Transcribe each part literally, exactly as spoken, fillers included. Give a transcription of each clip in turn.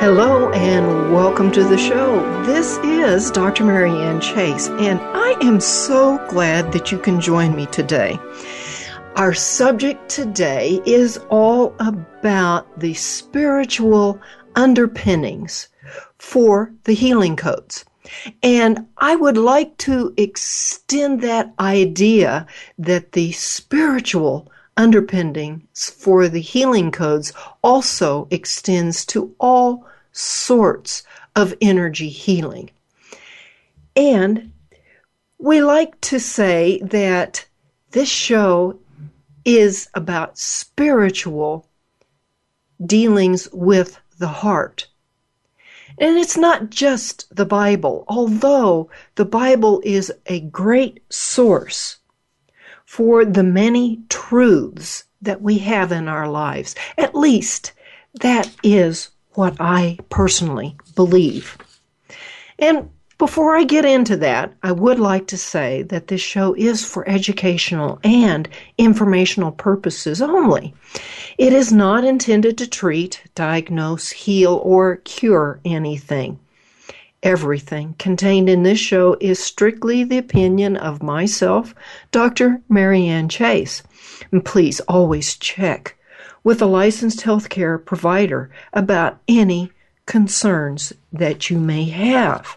Hello and welcome to the show. This is Doctor Marianne Chase, and I am so glad that you can join me today. Our subject today is all about the spiritual underpinnings for the healing codes. And I would like to extend that idea that the spiritual underpinnings for the healing codes also extends to all sorts of energy healing. And we like to say that this show is about spiritual dealings with the heart. And it's not just the Bible, although the Bible is a great source for the many truths that we have in our lives. At least that is what I personally believe. And before I get into that, I would like to say that this show is for educational and informational purposes only. It is not intended to treat, diagnose, heal, or cure anything. Everything contained in this show is strictly the opinion of myself, Doctor Marianne Chase. And please always check with a licensed healthcare provider about any concerns that you may have.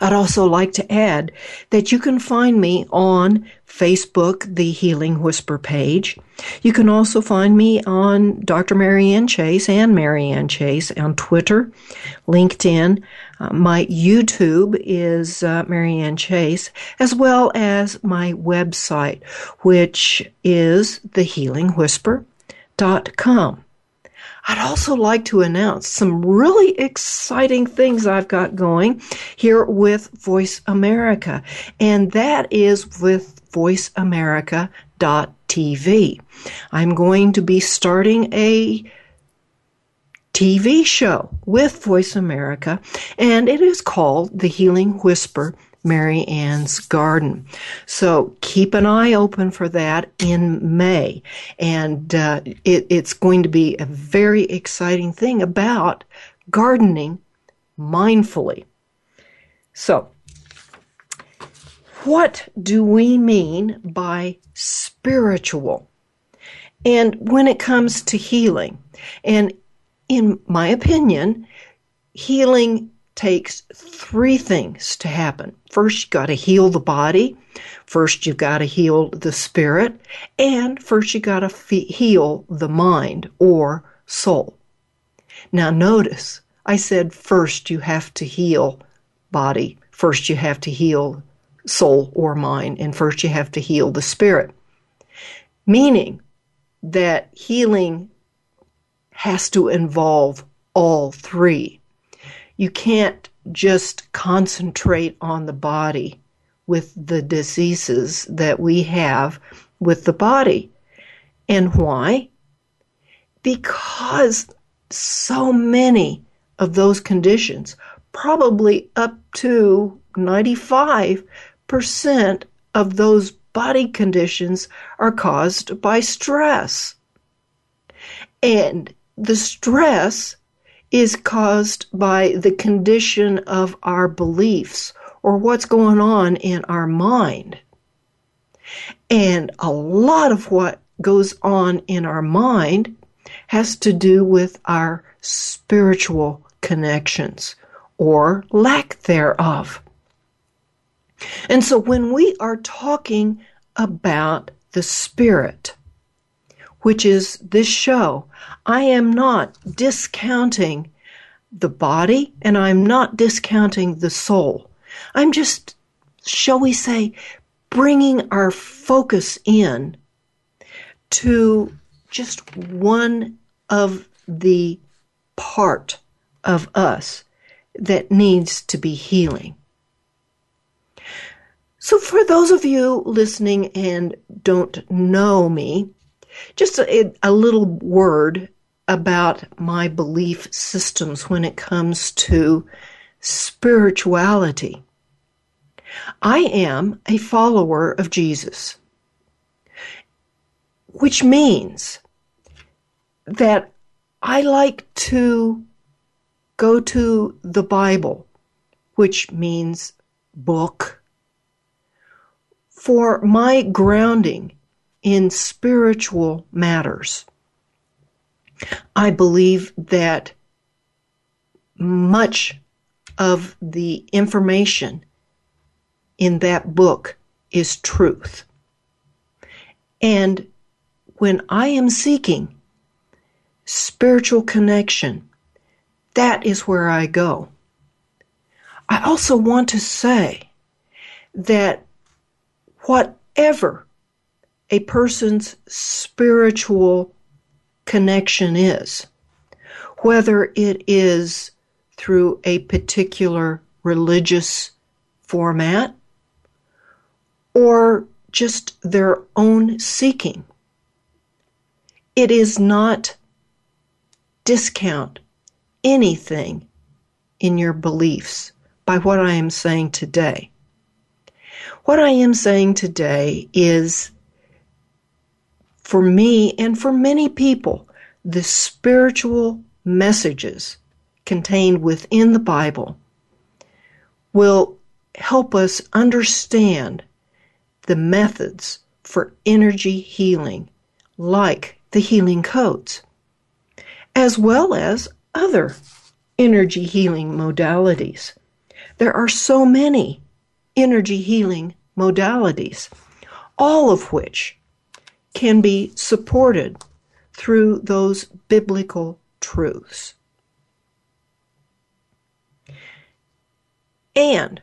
I'd also like to add that you can find me on Facebook, the Healing Whisper page. You can also find me on Doctor Marianne Chase and Marianne Chase on Twitter, LinkedIn. Uh, my YouTube is uh, Marianne Chase, as well as my website, which is the healing whisper dot com. I'd also like to announce some really exciting things I've got going here with Voice America, and that is with voice america dot t v. I'm going to be starting a T V show with Voice America, and it is called The Healing Whisper, Mary Ann's Garden. So keep an eye open for that in May. And uh, it, it's going to be a very exciting thing about gardening mindfully. So what do we mean by spiritual? And when it comes to healing, and in my opinion, healing takes three things to happen. First, you've got to heal the body. First, you've got to heal the spirit. And first, you've got to fe- heal the mind or soul. Now, notice I said first you have to heal body. First, you have to heal soul or mind. And first, you have to heal the spirit. Meaning that healing has to involve all three. You can't just concentrate on the body with the diseases that we have with the body. And why? Because so many of those conditions, probably up to ninety-five percent of those body conditions, are caused by stress. And the stress is caused by the condition of our beliefs or what's going on in our mind. And a lot of what goes on in our mind has to do with our spiritual connections or lack thereof. And so when we are talking about the spirit, which is this show, I am not discounting the body and I'm not discounting the soul. I'm just, shall we say, bringing our focus in to just one of the part of us that needs to be healing. So for those of you listening and don't know me, just a, a little word about my belief systems when it comes to spirituality. I am a follower of Jesus, which means that I like to go to the Bible, which means book, for my grounding in spiritual matters. I believe that much of the information in that book is truth. And when I am seeking spiritual connection, that is where I go. I also want to say that whatever a person's spiritual connection is, whether it is through a particular religious format or just their own seeking, it is not discount anything in your beliefs by what I am saying today. What I am saying today is, for me and for many people, the spiritual messages contained within the Bible will help us understand the methods for energy healing, like the Healing Codes, as well as other energy healing modalities. There are so many energy healing modalities, all of which can be supported through those biblical truths. And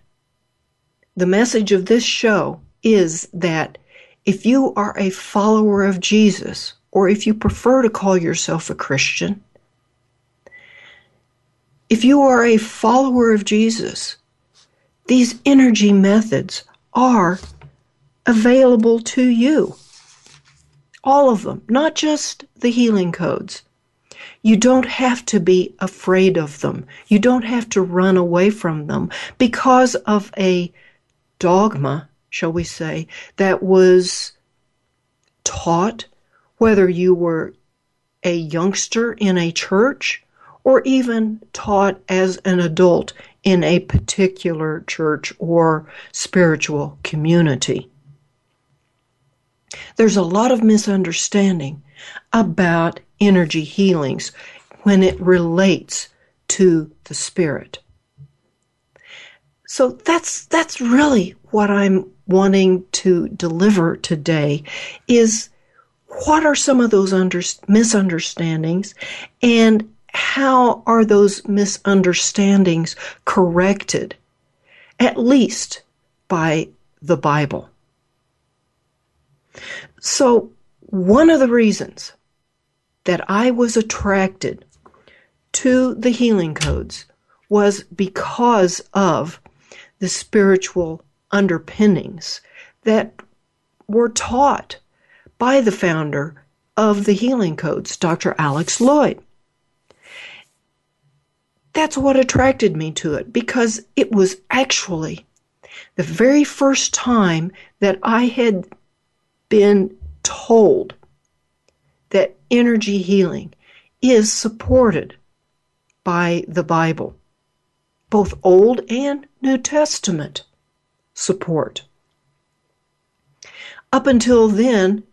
the message of this show is that if you are a follower of Jesus, or if you prefer to call yourself a Christian, if you are a follower of Jesus, these energy methods are available to you. All of them, not just the Healing Codes. You don't have to be afraid of them. You don't have to run away from them because of a dogma, shall we say, that was taught, whether you were a youngster in a church or even taught as an adult in a particular church or spiritual community. There's a lot of misunderstanding about energy healings when it relates to the spirit. So that's that's really what I'm wanting to deliver today, is what are some of those under, misunderstandings, and how are those misunderstandings corrected, at least by the Bible? So one of the reasons that I was attracted to the Healing Codes was because of the spiritual underpinnings that were taught by the founder of the Healing Codes, Doctor Alex Lloyd. That's what attracted me to it, because it was actually the very first time that I had been told that energy healing is supported by the Bible, both Old and New Testament support. up until then,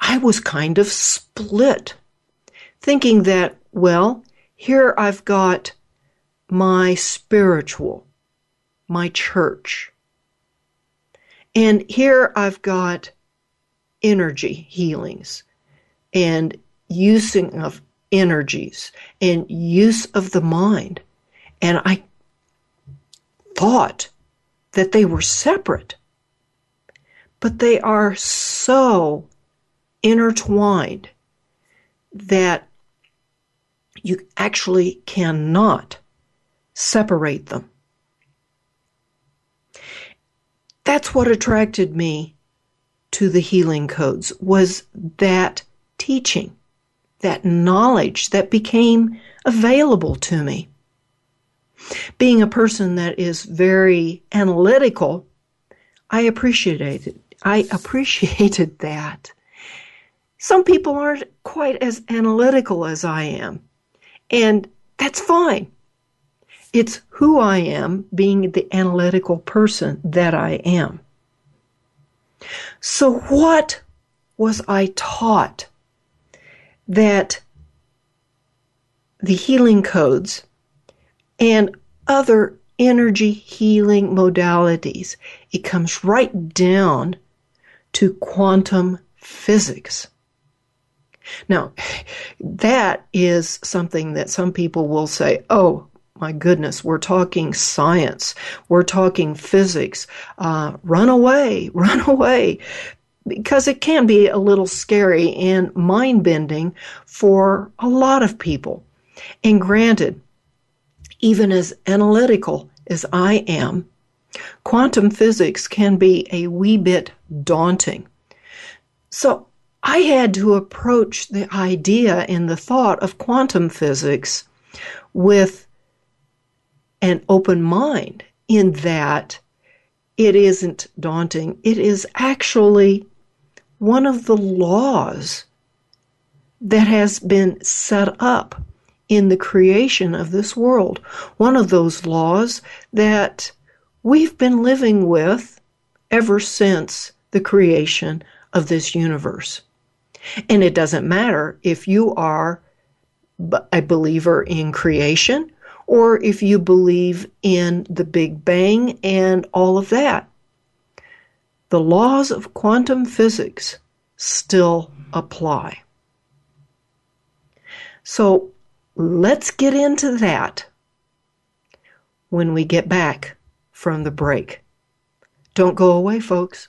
I was kind of split, thinking that, well, here I've got my spiritual, my church, and here I've got energy healings and using of energies and use of the mind. And I thought that they were separate, but they are so intertwined that you actually cannot separate them. That's what attracted me to the Healing Codes, was that teaching, that knowledge that became available to me. Being a person that is very analytical, I appreciated I appreciated that. Some people aren't quite as analytical as I am, and that's fine. It's who I am, being the analytical person that I am. So what was I taught? That the Healing Codes and other energy healing modalities, it comes right down to quantum physics. Now, that is something that some people will say, oh, my goodness, we're talking science, we're talking physics, uh, run away, run away, because it can be a little scary and mind-bending for a lot of people. And granted, even as analytical as I am, quantum physics can be a wee bit daunting. So I had to approach the idea and the thought of quantum physics with an open mind, in that it isn't daunting. It is actually one of the laws that has been set up in the creation of this world. One of those laws that we've been living with ever since the creation of this universe. And it doesn't matter if you are a believer in creation or if you believe in the Big Bang and all of that. The laws of quantum physics still apply. So let's get into that when we get back from the break. Don't go away, folks.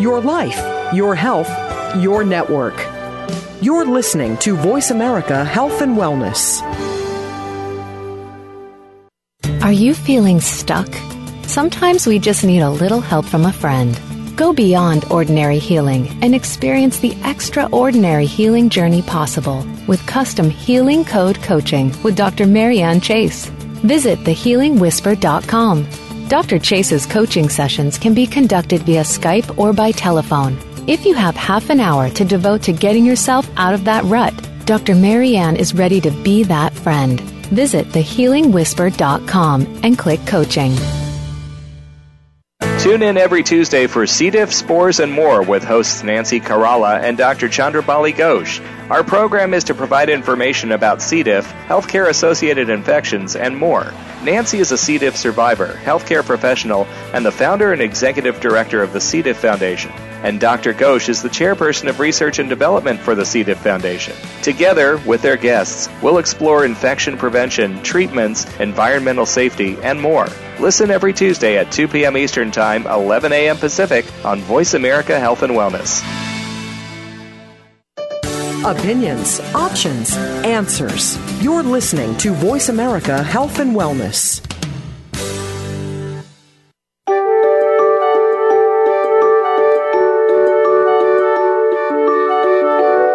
Your life, your health, your network. You're listening to Voice America Health and Wellness. Are you feeling stuck? Sometimes we just need a little help from a friend. Go beyond ordinary healing and experience the extraordinary healing journey possible with custom Healing Code coaching with Doctor Marianne Chase. Visit the healing whisper dot com. Doctor Chase's coaching sessions can be conducted via Skype or by telephone. If you have half an hour to devote to getting yourself out of that rut, Doctor Marianne is ready to be that friend. Visit the healing whisper dot com and click coaching. Tune in every Tuesday for C. diff, spores, and more with hosts Nancy Kerala and Doctor Chandrabali Ghosh. Our program is to provide information about C. diff, healthcare-associated infections, and more. Nancy is a C. diff survivor, healthcare professional, and the founder and executive director of the C. diff Foundation. And Doctor Ghosh is the chairperson of research and development for the C. diff Foundation. Together, with their guests, we'll explore infection prevention, treatments, environmental safety, and more. Listen every Tuesday at two p.m. Eastern Time, eleven a.m. Pacific, on Voice America Health and Wellness. Opinions, options, answers. You're listening to Voice America Health and Wellness.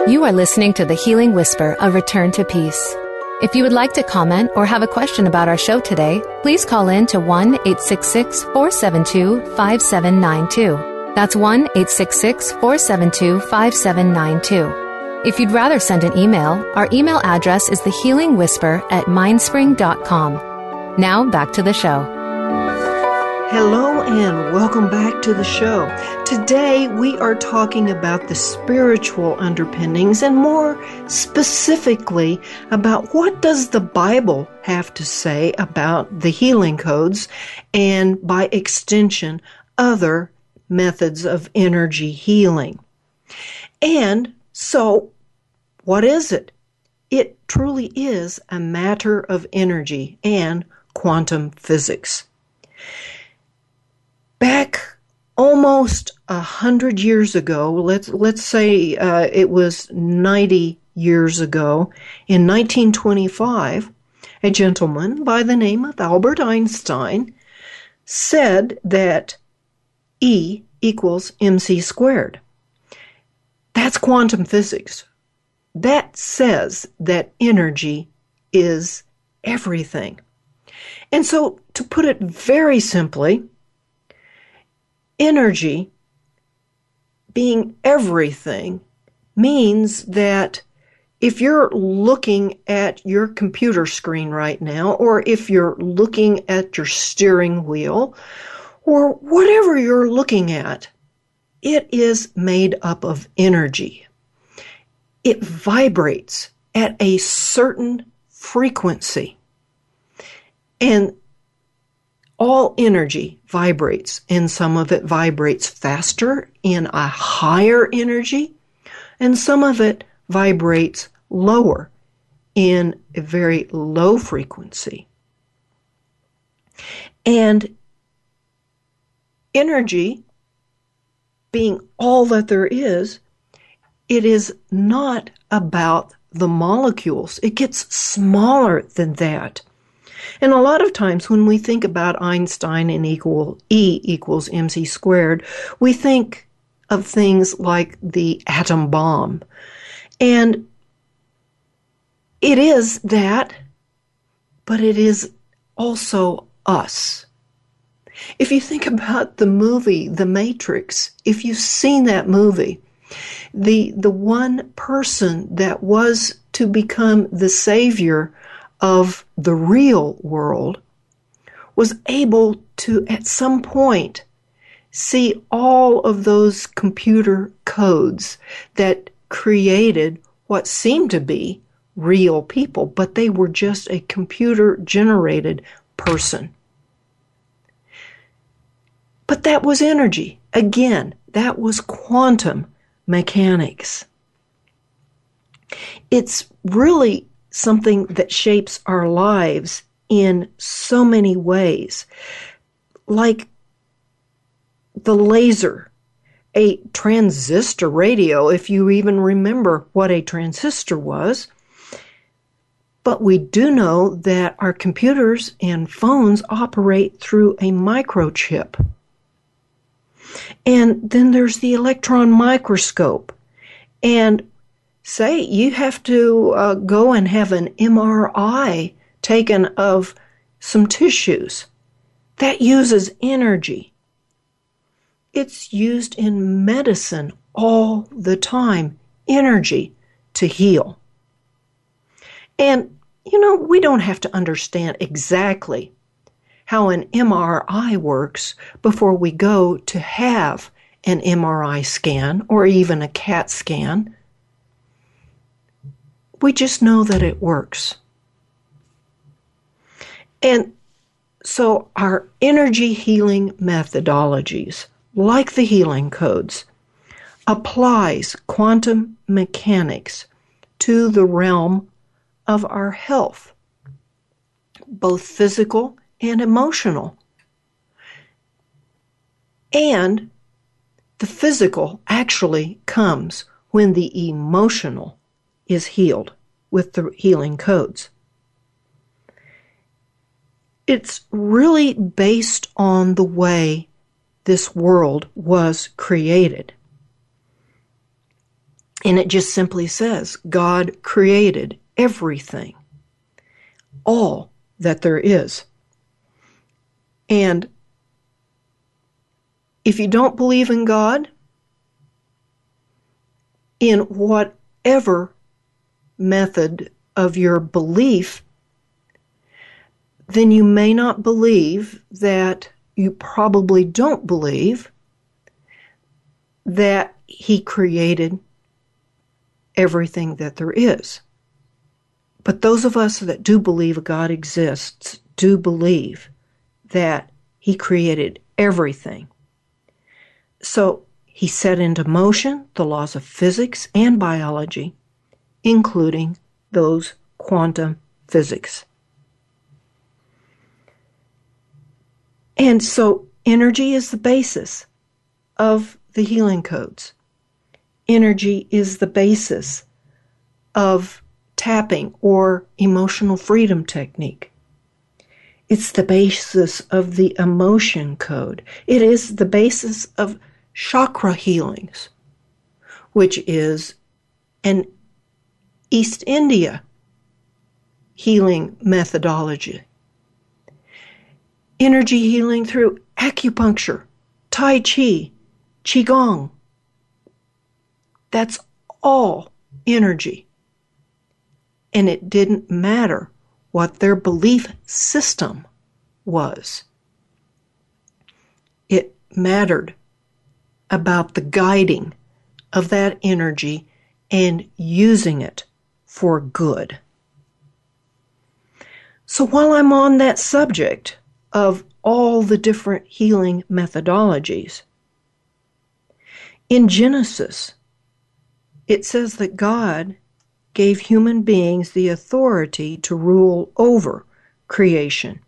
You are listening to The Healing Whisper, A Return to Peace. If you would like to comment or have a question about our show today, please call in to one eight six six, four seven two, five seven nine two. That's one eight six six, four seven two, five seven nine two. If you'd rather send an email, our email address is the healing whisper at mindspring dot com. Now back to the show. Hello and welcome back to the show. Today we are talking about the spiritual underpinnings and more specifically about what does the Bible have to say about the healing codes and by extension other methods of energy healing. And so what is it? It truly is a matter of energy and quantum physics. Back almost a hundred years ago, let's let's say uh, it was ninety years ago, in nineteen twenty-five, a gentleman by the name of Albert Einstein said that E equals mc squared. That's quantum physics. That says that energy is everything. And so, to put it very simply, energy being everything means that if you're looking at your computer screen right now, or if you're looking at your steering wheel, or whatever you're looking at, it is made up of energy. It vibrates at a certain frequency. And all energy vibrates, and some of it vibrates faster in a higher energy, and some of it vibrates lower in a very low frequency. And energy, being all that there is, it is not about the molecules. It gets smaller than that. And a lot of times when we think about Einstein and equal E equals mc squared, we think of things like the atom bomb. And it is that, but it is also us. If you think about the movie, The Matrix, if you've seen that movie, the, the one person that was to become the savior of the real world was able to, at some point, see all of those computer codes that created what seemed to be real people, but they were just a computer-generated person. But that was energy. Again, that was quantum mechanics. It's really something that shapes our lives in so many ways. Like the laser, a transistor radio, if you even remember what a transistor was. But we do know that our computers and phones operate through a microchip. And then there's the electron microscope. And say you have to uh, go and have an M R I taken of some tissues. That uses energy. It's used in medicine all the time, energy to heal. And, you know, we don't have to understand exactly how an M R I works before we go to have an M R I scan or even a CAT scan. We just know that it works. And so our energy healing methodologies, like the healing codes, applies quantum mechanics to the realm of our health, both physical and emotional. And the physical actually comes when the emotional is healed with the healing codes. It's really based on the way this world was created. And it just simply says God created everything. all that there is. And if you don't believe in God, in whatever method of your belief, then you may not believe that you probably don't believe that He created everything that there is. But those of us that do believe God exists do believe that He created everything. So He set into motion the laws of physics and biology, including those quantum physics. And so energy is the basis of the healing codes. Energy is the basis of tapping or emotional freedom technique. It's the basis of the emotion code. It is the basis of chakra healings, which is an East India healing methodology. Energy healing through acupuncture, Tai Chi, Qigong. That's all energy. And it didn't matter what their belief system was. It mattered about the guiding of that energy and using it for good. So while I'm on that subject of all the different healing methodologies, in Genesis, it says that God gave human beings the authority to rule over creation.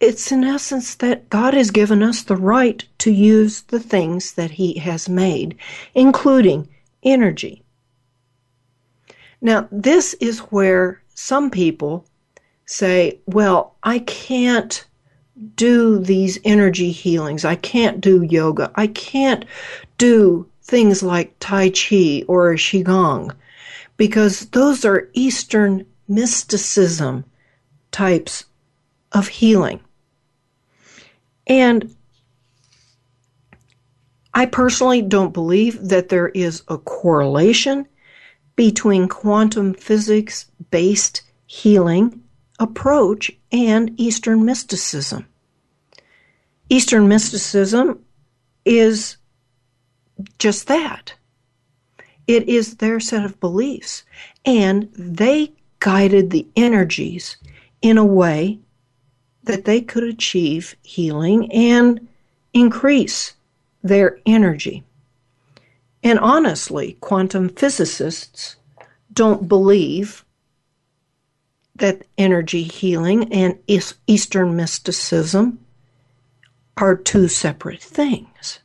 It's in essence that God has given us the right to use the things that He has made, including energy. Now, this is where some people say, well, I can't do these energy healings. I can't do yoga. I can't do things like Tai Chi or Qigong because those are Eastern mysticism types of healing. And I personally don't believe that there is a correlation between quantum physics-based healing approach and Eastern mysticism. Eastern mysticism is just that. It is their set of beliefs, and they guided the energies in a way that they could achieve healing and increase their energy. And honestly, quantum physicists don't believe that energy healing and Eastern mysticism are two separate things.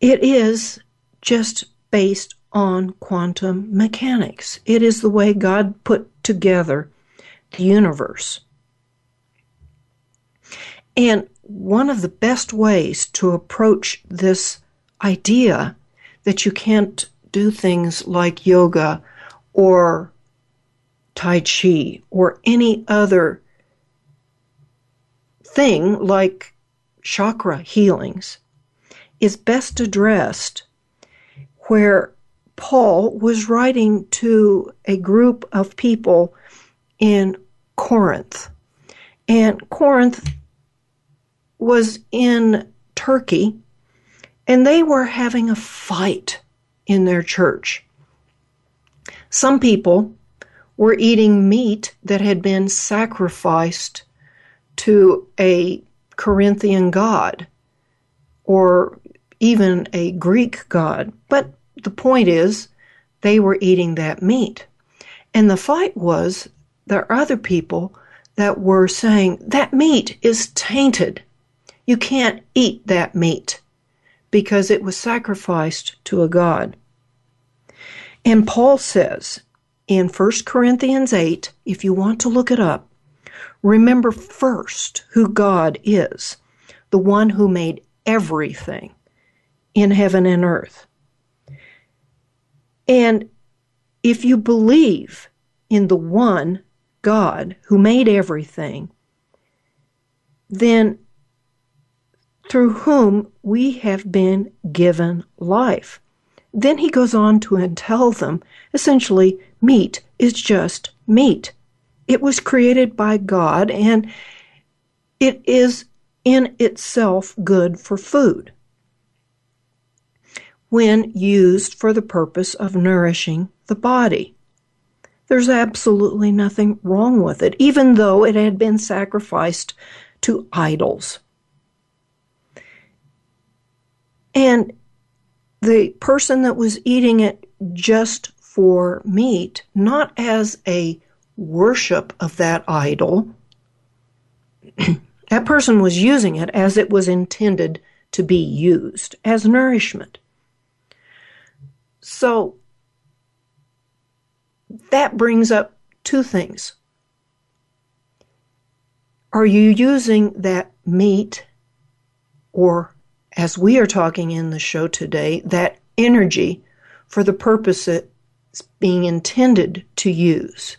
It is just based on quantum mechanics. It is the way God put together the universe. And one of the best ways to approach this idea that you can't do things like yoga or Tai Chi, or any other thing like chakra healings, is best addressed where Paul was writing to a group of people in Corinth. And Corinth was in Turkey, and they were having a fight in their church. Some people were eating meat that had been sacrificed to a Corinthian god or even a Greek god. But the point is, they were eating that meat. And the fight was, there are other people that were saying, that meat is tainted. You can't eat that meat because it was sacrificed to a god. And Paul says in First Corinthians eight, if you want to look it up, remember first who God is, the one who made everything in heaven and earth. And If you believe in the one God who made everything, then through whom we have been given life. Then he goes on to tell them, essentially, meat is just meat. It was created by God, and it is in itself good for food when used for the purpose of nourishing the body. There's absolutely nothing wrong with it, even though it had been sacrificed to idols. And the person that was eating it just for meat, not as a worship of that idol, that person was using it as it was intended to be used, as nourishment. So that brings up two things. Are you using that meat, or, as we are talking in the show today, that energy for the purpose it's being intended to use?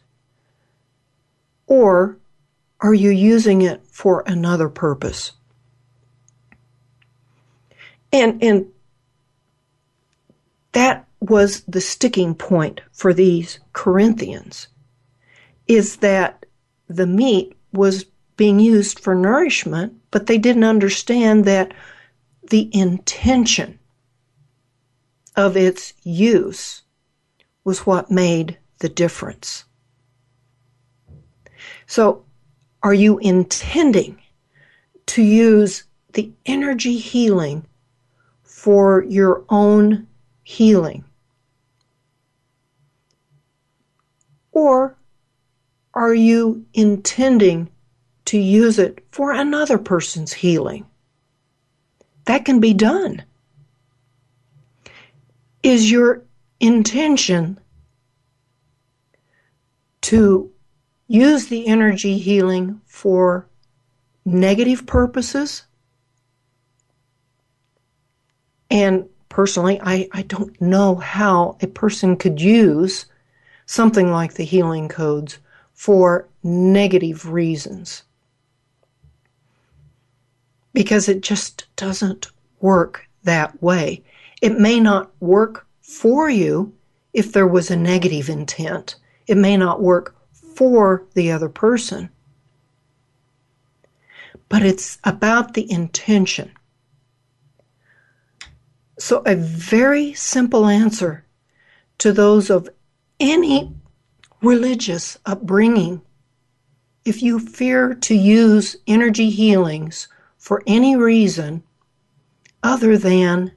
Or are you using it for another purpose? And, and that was the sticking point for these Corinthians, is that the meat was being used for nourishment, but they didn't understand that the intention of its use was what made the difference. So, are you intending to use the energy healing for your own healing? Or are you intending to use it for another person's healing? That can be done. Is your intention to use the energy healing for negative purposes? And personally, I, I don't know how a person could use something like the Healing Codes for negative reasons, because it just doesn't work that way. It may not work for you if there was a negative intent. It may not work for the other person. But it's about the intention. So a very simple answer to those of any religious upbringing, if you fear to use energy healings for any reason other than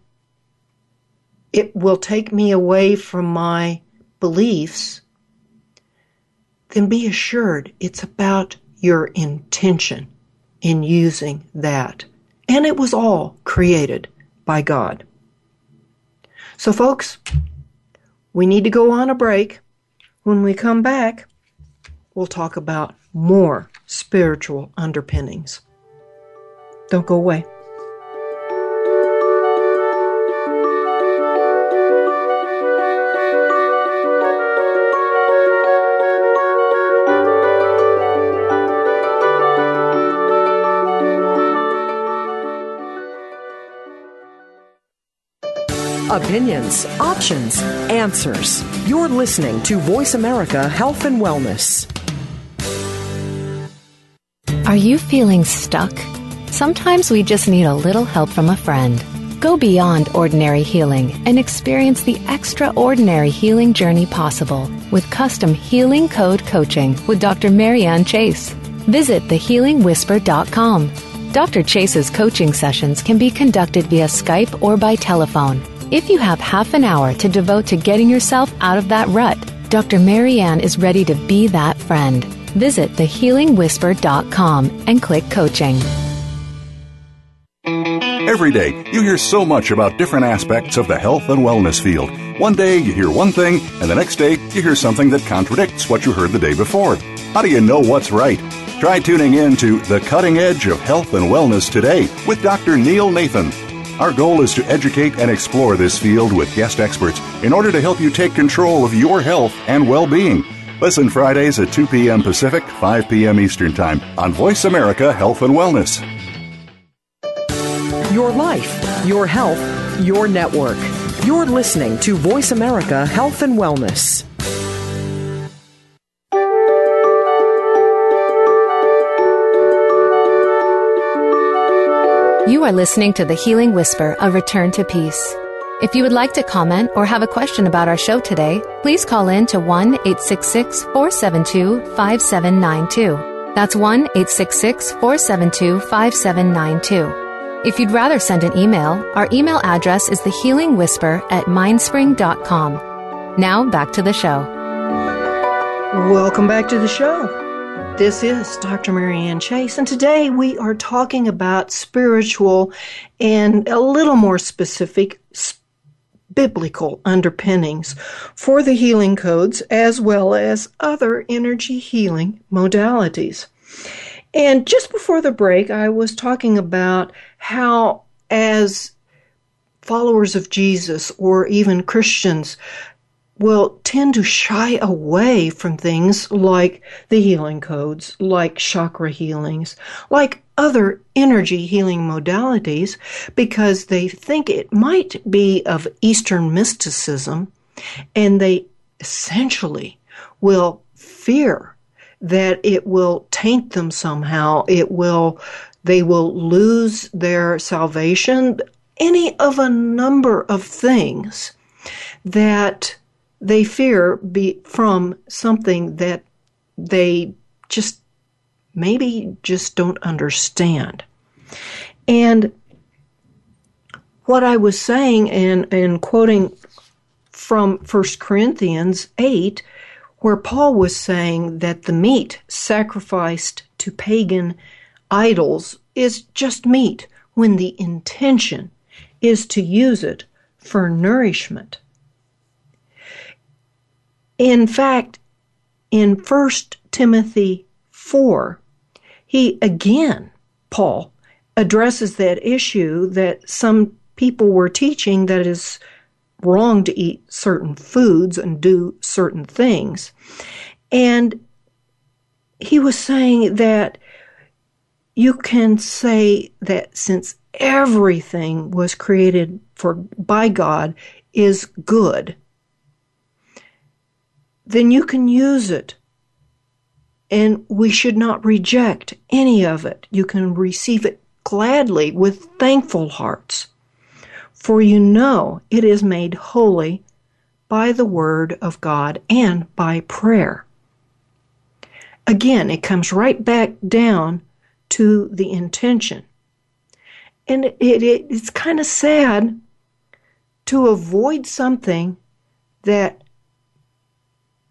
it will take me away from my beliefs, then be assured it's about your intention in using that. And it was all created by God. So folks, we need to go on a break. When we come back, we'll talk about more spiritual underpinnings. Don't go away. Opinions, options, answers. You're listening to Voice America Health and Wellness. Are you feeling stuck? Sometimes we just need a little help from a friend. Go beyond ordinary healing and experience the extraordinary healing journey possible with custom Healing Code coaching with Doctor Marianne Chase. Visit the healing whisper dot com. Doctor Chase's coaching sessions can be conducted via Skype or by telephone. If you have half an hour to devote to getting yourself out of that rut, Doctor Marianne is ready to be that friend. Visit the healing whisper dot com and click coaching. Every day, you hear so much about different aspects of the health and wellness field. One day, you hear one thing, and the next day, you hear something that contradicts what you heard the day before. How do you know what's right? Try tuning in to The Cutting Edge of Health and Wellness today with Doctor Neil Nathan. Our goal is to educate and explore this field with guest experts in order to help you take control of your health and well-being. Listen Fridays at two p.m. Pacific, five p.m. Eastern Time on Voice America Health and Wellness. Your life, your health, your network. You're listening to Voice America Health and Wellness. You are listening to The Healing Whisper, a return to peace. If you would like to comment or have a question about our show today, please call in to one eight six six, four seven two, five seven nine two. That's one eight six six, four seven two, five seven nine two. If you'd rather send an email, our email address is the healing whisper at mindspring dot com. Now back to the show. Welcome back to the show. This is Doctor Marianne Chase, and today we are talking about spiritual and a little more specific sp- biblical underpinnings for the healing codes as well as other energy healing modalities. And just before the break, I was talking about how as followers of Jesus or even Christians, will tend to shy away from things like the healing codes, like chakra healings, like other energy healing modalities, because they think it might be of Eastern mysticism, and they essentially will fear that it will taint them somehow. It will, they will lose their salvation, any of a number of things that they fear be from something that they just maybe just don't understand. And what I was saying and, and quoting from First Corinthians eight, where Paul was saying that the meat sacrificed to pagan idols is just meat when the intention is to use it for nourishment. In fact, in First Timothy four, he again, Paul, addresses that issue that some people were teaching that it's wrong to eat certain foods and do certain things. And he was saying that you can say that since everything was created for by God is good, then you can use it, and we should not reject any of it. You can receive it gladly with thankful hearts, for you know it is made holy by the word of God and by prayer. Again, it comes right back down to the intention. And it, it, it's kind of sad to avoid something that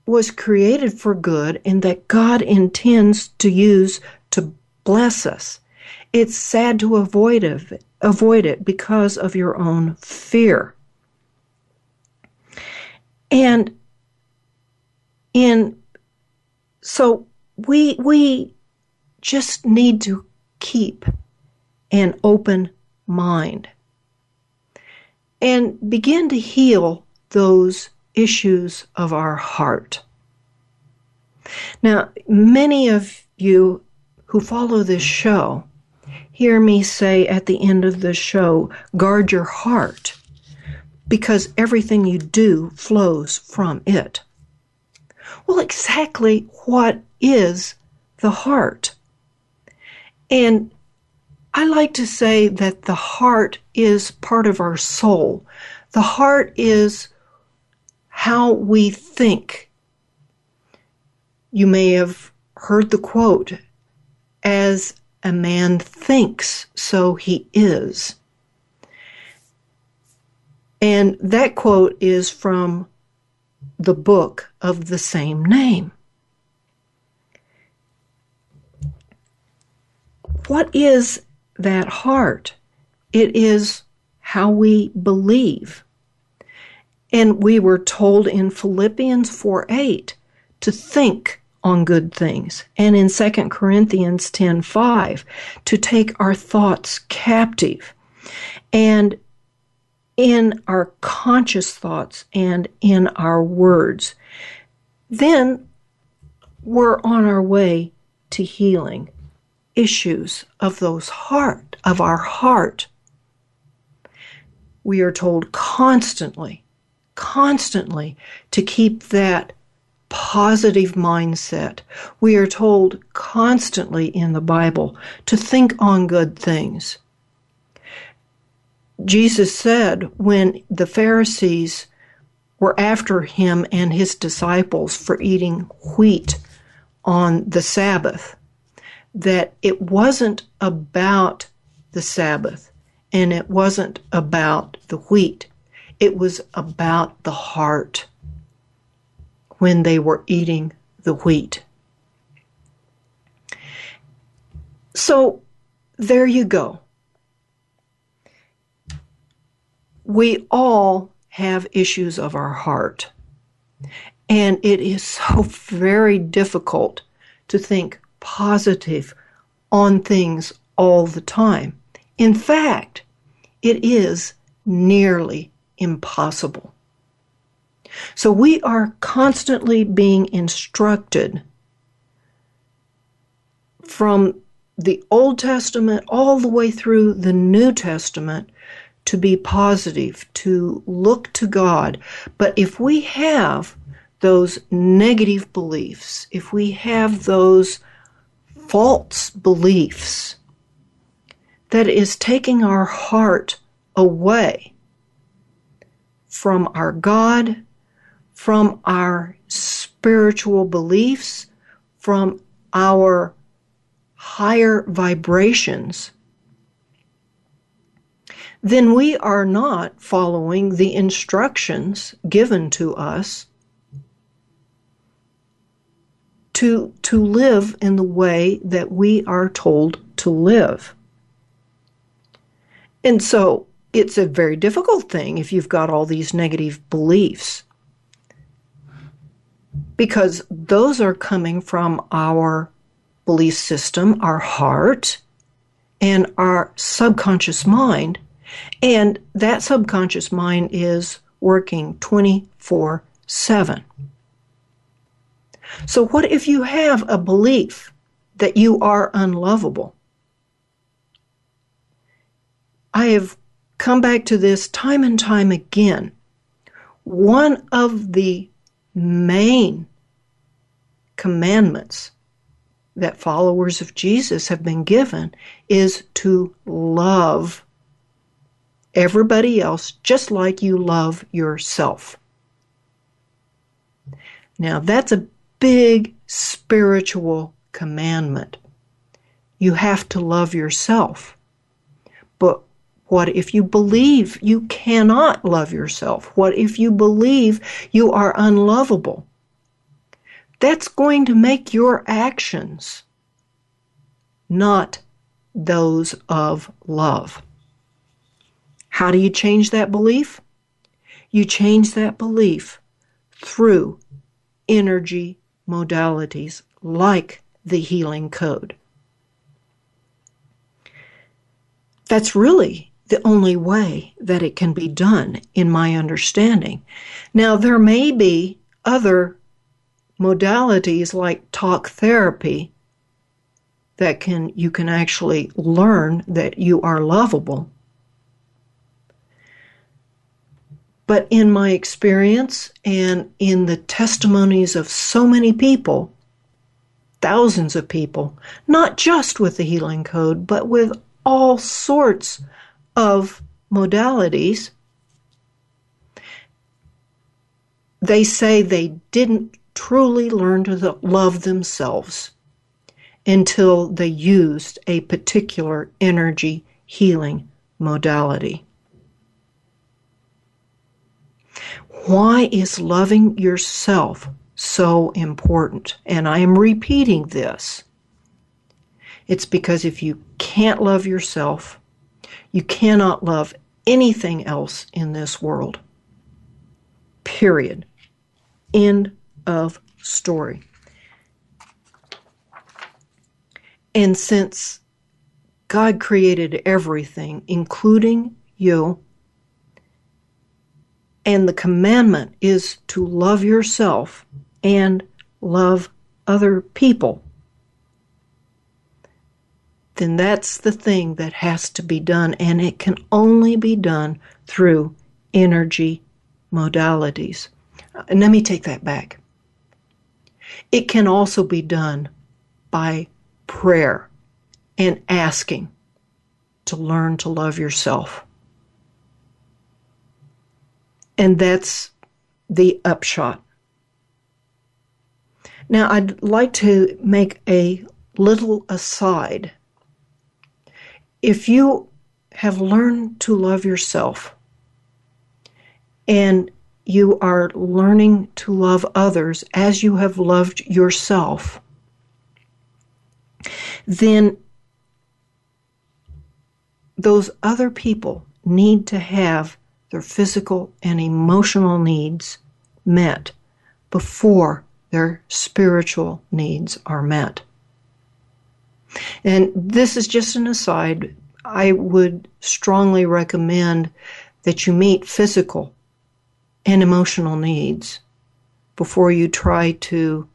was created for good and that God intends to use to bless us. It's sad to avoid it, avoid it because of your own fear. And in so we we just need to keep an open mind and begin to heal those issues of our heart. Now, many of you who follow this show hear me say at the end of the show, guard your heart, because everything you do flows from it. Well, exactly what is the heart? And I like to say that the heart is part of our soul. The heart is how we think. You may have heard the quote, as a man thinks, so he is. And that quote is from the book of the same name. What is that heart? It is how we believe. And we were told in Philippians four eight to think on good things. And in Second Corinthians ten five to take our thoughts captive. And in our conscious thoughts and in our words, then we're on our way to healing issues of those heart, of our heart. We are told constantly, constantly to keep that positive mindset. We are told constantly in the Bible to think on good things. Jesus said when the Pharisees were after him and his disciples for eating wheat on the Sabbath, that it wasn't about the Sabbath and it wasn't about the wheat. It was about the heart when they were eating the wheat. So there you go. We all have issues of our heart. And it is so very difficult to think positive on things all the time. In fact, it is nearly impossible. So we are constantly being instructed from the Old Testament all the way through the New Testament to be positive, to look to God. But if we have those negative beliefs, if we have those false beliefs, that is taking our heart away from our God, from our spiritual beliefs, from our higher vibrations, then we are not following the instructions given to us to, to live in the way that we are told to live. And so it's a very difficult thing if you've got all these negative beliefs, because those are coming from our belief system, our heart, and our subconscious mind. And that subconscious mind is working twenty-four seven. So what if you have a belief that you are unlovable? I have come back to this time and time again. One of the main commandments that followers of Jesus have been given is to love everybody else just like you love yourself. Now that's a big spiritual commandment. You have to love yourself. But what if you believe you cannot love yourself? What if you believe you are unlovable? That's going to make your actions not those of love. How do you change that belief? You change that belief through energy modalities like the Healing Code. That's really the only way that it can be done, in my understanding. Now, there may be other modalities like talk therapy that can you can actually learn that you are lovable. But in my experience and in the testimonies of so many people, thousands of people, not just with the Healing Code, but with all sorts of modalities, they say they didn't truly learn to love themselves until they used a particular energy healing modality. Why is loving yourself so important? And I am repeating this. It's because if you can't love yourself, you cannot love anything else in this world. Period. End of story. And since God created everything, including you, And the commandment is to love yourself and love other people. Then that's the thing that has to be done, and it can only be done through energy modalities. And let me take that back. It can also be done by prayer and asking to learn to love yourself. And that's the upshot. Now, I'd like to make a little aside. If you have learned to love yourself and you are learning to love others as you have loved yourself, then those other people need to have their physical and emotional needs met before their spiritual needs are met. And this is just an aside. I would strongly recommend that you meet physical and emotional needs before you try to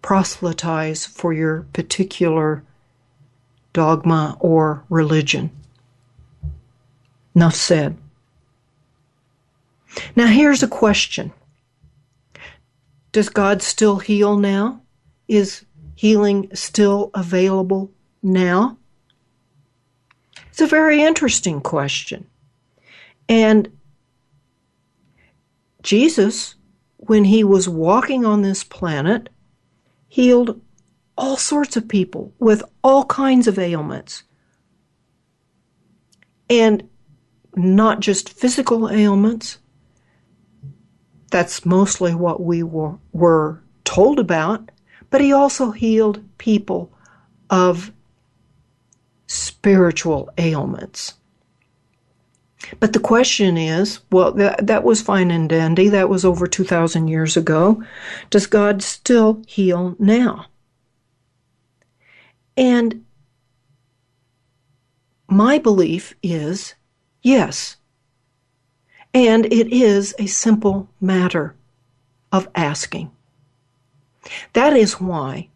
proselytize for your particular dogma or religion. Enough said. Now here's a question. Does God still heal now? Is healing still available now? It's a very interesting question. And Jesus, when he was walking on this planet, healed all sorts of people with all kinds of ailments. And not just physical ailments. That's mostly what we were, were told about. But he also healed people of spiritual ailments. But the question is, well, that, that was fine and dandy. That was over two thousand years ago. Does God still heal now? And my belief is yes. And it is a simple matter of asking. That is why,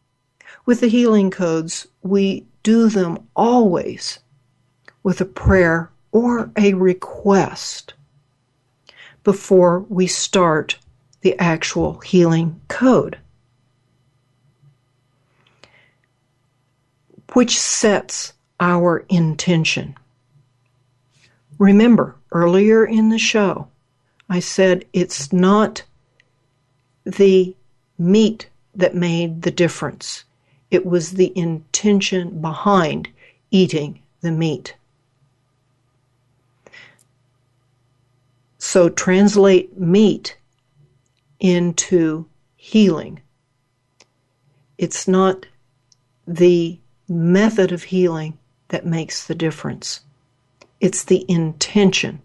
with the healing codes, we do them always with a prayer or a request before we start the actual healing code, which sets our intention. Remember, earlier in the show, I said it's not the meat that made the difference. It was the intention behind eating the meat. So translate meat into healing. It's not the method of healing that makes the difference. It's the intention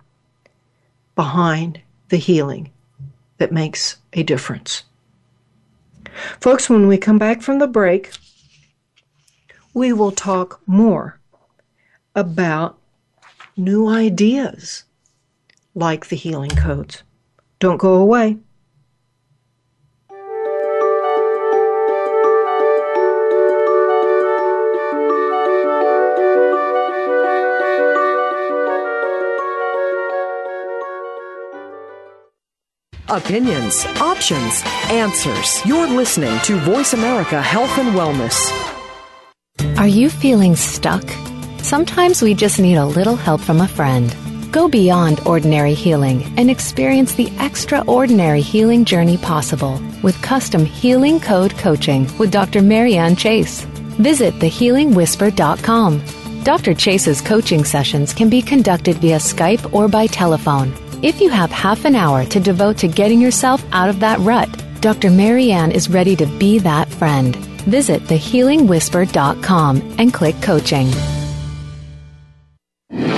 behind the healing that makes a difference. Folks, when we come back from the break, we will talk more about new ideas like the healing codes. Don't go away. Opinions, options, answers. You're listening to Voice America Health and Wellness. Are you feeling stuck? Sometimes we just need a little help from a friend. Go beyond ordinary healing and experience the extraordinary healing journey possible with custom healing code coaching with Doctor Marianne Chase. Visit the healing whisper dot com. Doctor Chase's coaching sessions can be conducted via Skype or by telephone. If you have half an hour to devote to getting yourself out of that rut, Doctor Marianne is ready to be that friend. Visit the healing whisper dot com and click coaching.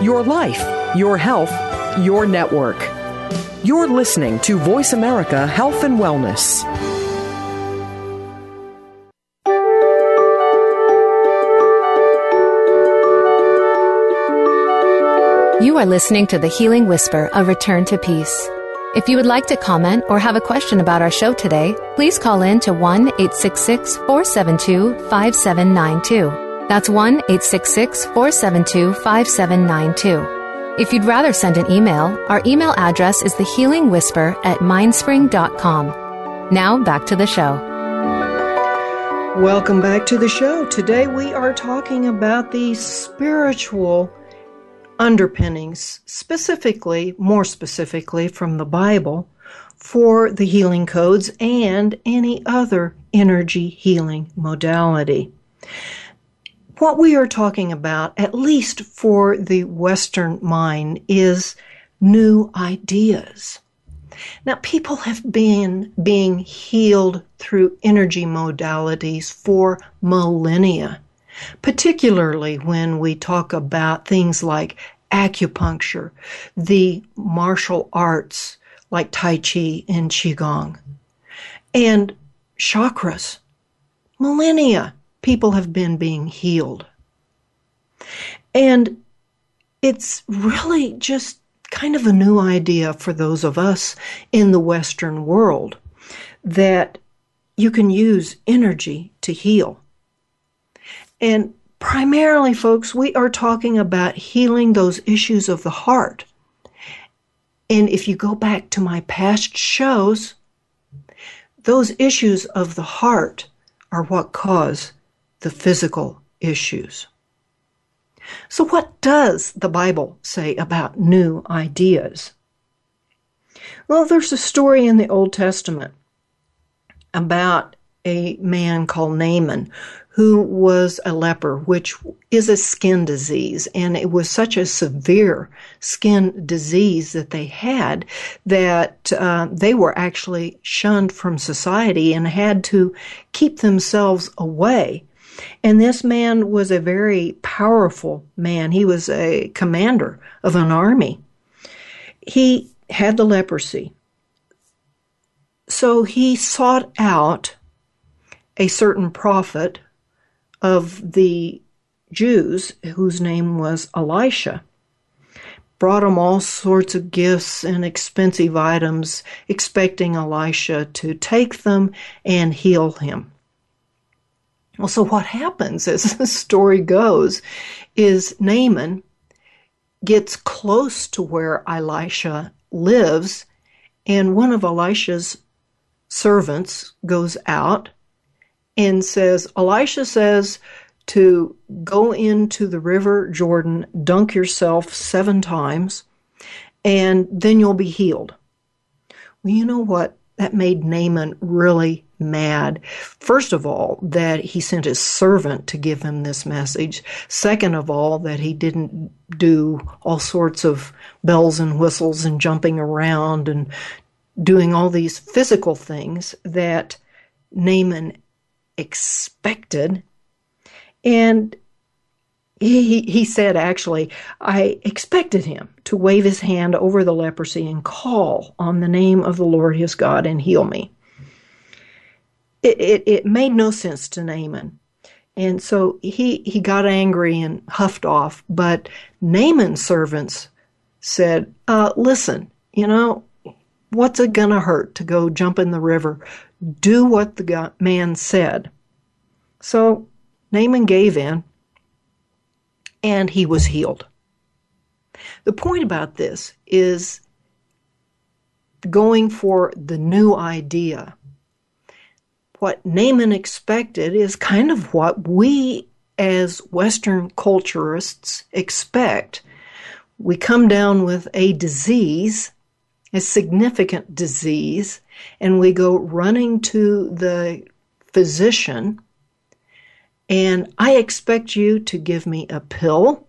Your life, your health, your network. You're listening to Voice America Health and Wellness. You are listening to The Healing Whisper, a return to peace. If you would like to comment or have a question about our show today, please call in to one eight six six, four seven two, five seven nine two. That's one eight six six, four seven two, five seven nine two. If you'd rather send an email, our email address is the healing whisper at mindspring dot com. Now back to the show. Welcome back to the show. Today we are talking about the spiritual underpinnings, specifically, more specifically from the Bible, for the healing codes and any other energy healing modality. What we are talking about, at least for the Western mind, is new ideas. Now, people have been being healed through energy modalities for millennia, particularly when we talk about things like acupuncture, the martial arts like Tai Chi and Qigong, and chakras. Millennia. People have been being healed. And it's really just kind of a new idea for those of us in the Western world that you can use energy to heal. And primarily, folks, we are talking about healing those issues of the heart. And if you go back to my past shows, those issues of the heart are what cause the physical issues. So what does the Bible say about new ideas? Well, there's a story in the Old Testament about a man called Naaman who was a leper, which is a skin disease, and it was such a severe skin disease that they had that uh, they were actually shunned from society and had to keep themselves away. And this man was a very powerful man. He was a commander of an army. He had the leprosy. So he sought out a certain prophet of the Jews, whose name was Elisha. Brought him all sorts of gifts and expensive items, expecting Elisha to take them and heal him. Well, so what happens, as the story goes, is Naaman gets close to where Elisha lives, and one of Elisha's servants goes out and says, Elisha says to go into the river Jordan, dunk yourself seven times, and then you'll be healed. Well, you know what? That made Naaman really mad. First of all, that he sent his servant to give him this message. Second of all, that he didn't do all sorts of bells and whistles and jumping around and doing all these physical things that Naaman expected. And he, he said, actually, I expected him to wave his hand over the leprosy and call on the name of the Lord his God and heal me. It, it, it made no sense to Naaman. And so he, he got angry and huffed off. But Naaman's servants said, uh, listen, you know, what's it going to hurt to go jump in the river? Do what the man said. So Naaman gave in, and he was healed. The point about this is going for the new idea. What Naaman expected is kind of what we as Western culturists expect we come down with a disease, a significant disease, and we go running to the physician, and I expect you to give me a pill,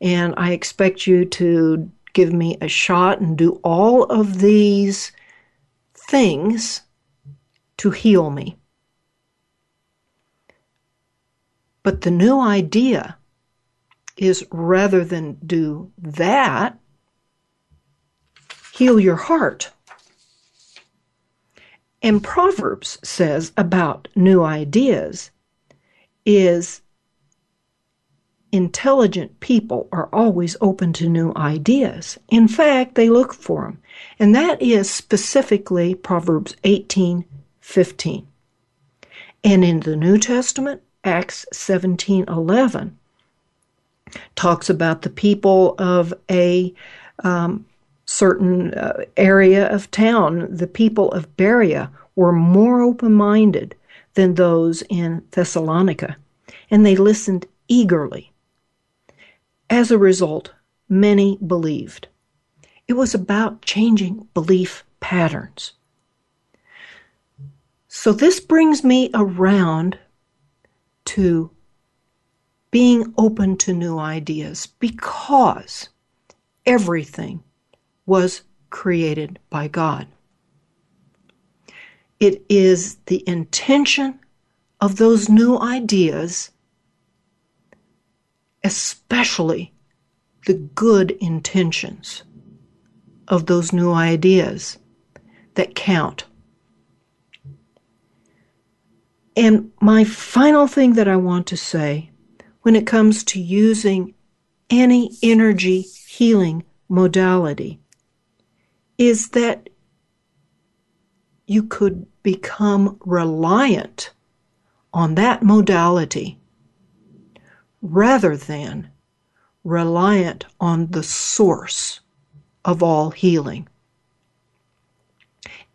and I expect you to give me a shot and do all of these things to heal me. But the new idea is, rather than do that, heal your heart. And Proverbs says about new ideas is intelligent people are always open to new ideas. In fact, they look for them. And that is specifically Proverbs eighteen fifteen. And in the New Testament, Acts seventeen eleven talks about the people of a um, certain uh, area of town. The people of Berea were more open-minded than those in Thessalonica, and they listened eagerly. As a result, many believed. It was about changing belief patterns. So this brings me around to being open to new ideas, because everything was created by God. It is the intention of those new ideas, especially the good intentions of those new ideas, that count. And my final thing that I want to say when it comes to using any energy healing modality is that you could become reliant on that modality rather than reliant on the source of all healing.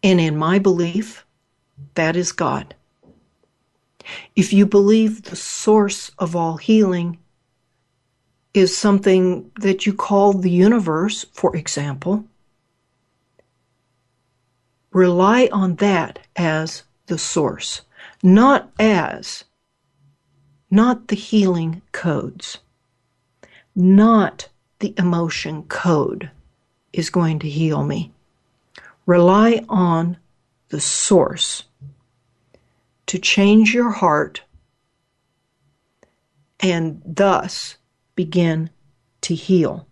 And in my belief, that is God. If you believe the source of all healing is something that you call the universe, for example, rely on that as the source, not as, not the healing codes, not the emotion code is going to heal me. Rely on the source to change your heart and thus begin to heal.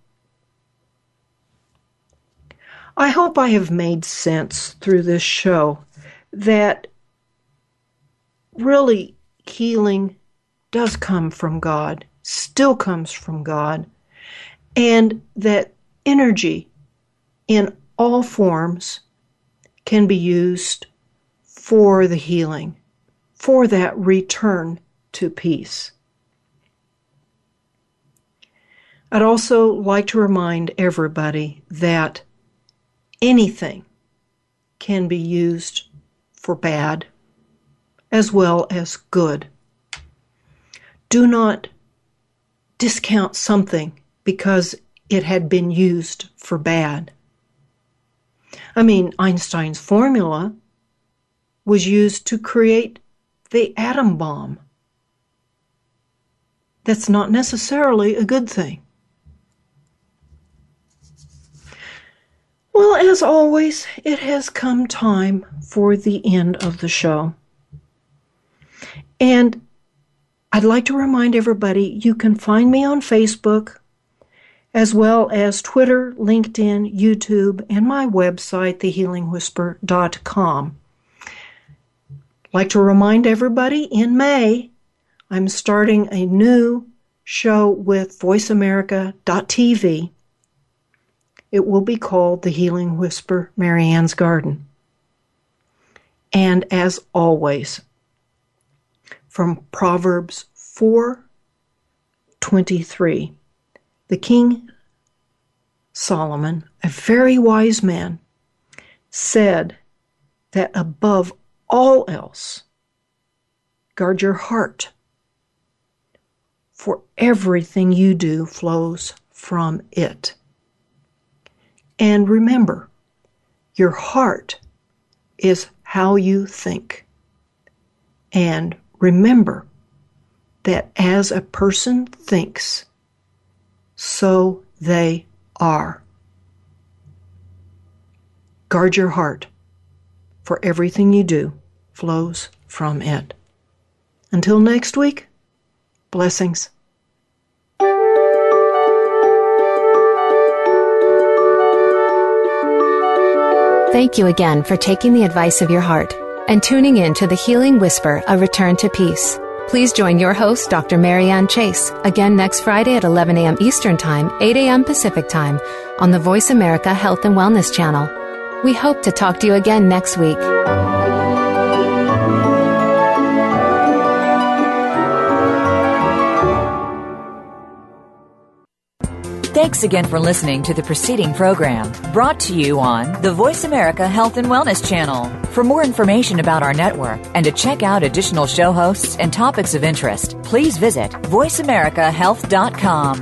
I hope I have made sense through this show that really healing does come from God, still comes from God, and that energy in all forms can be used for the healing, for that return to peace. I'd also like to remind everybody that anything can be used for bad as well as good. Do not discount something because it had been used for bad. I mean, Einstein's formula was used to create the atom bomb. That's not necessarily a good thing. Well, as always, it has come time for the end of the show. And I'd like to remind everybody, you can find me on Facebook, as well as Twitter, LinkedIn, YouTube, and my website, the healing whisper dot com. Like to remind everybody, in May, I'm starting a new show with voice america dot t v. It will be called The Healing Whisper, Marianne's Garden. And as always, from Proverbs four twenty-three, the King Solomon, a very wise man, said that above all, all else, guard your heart, for everything you do flows from it. And remember, your heart is how you think. And remember that as a person thinks, so they are. Guard your heart, for everything you do flows from it. Until next week, blessings. Thank you again for taking the advice of your heart and tuning in to The Healing Whisper, A Return to Peace. Please join your host, Doctor Marianne Chase, again next Friday at eleven a.m. Eastern Time, eight a.m. Pacific Time, on the Voice America Health and Wellness Channel. We hope to talk to you again next week. Thanks again for listening to the preceding program brought to you on the Voice America Health and Wellness Channel. For more information about our network and to check out additional show hosts and topics of interest, please visit voice america health dot com.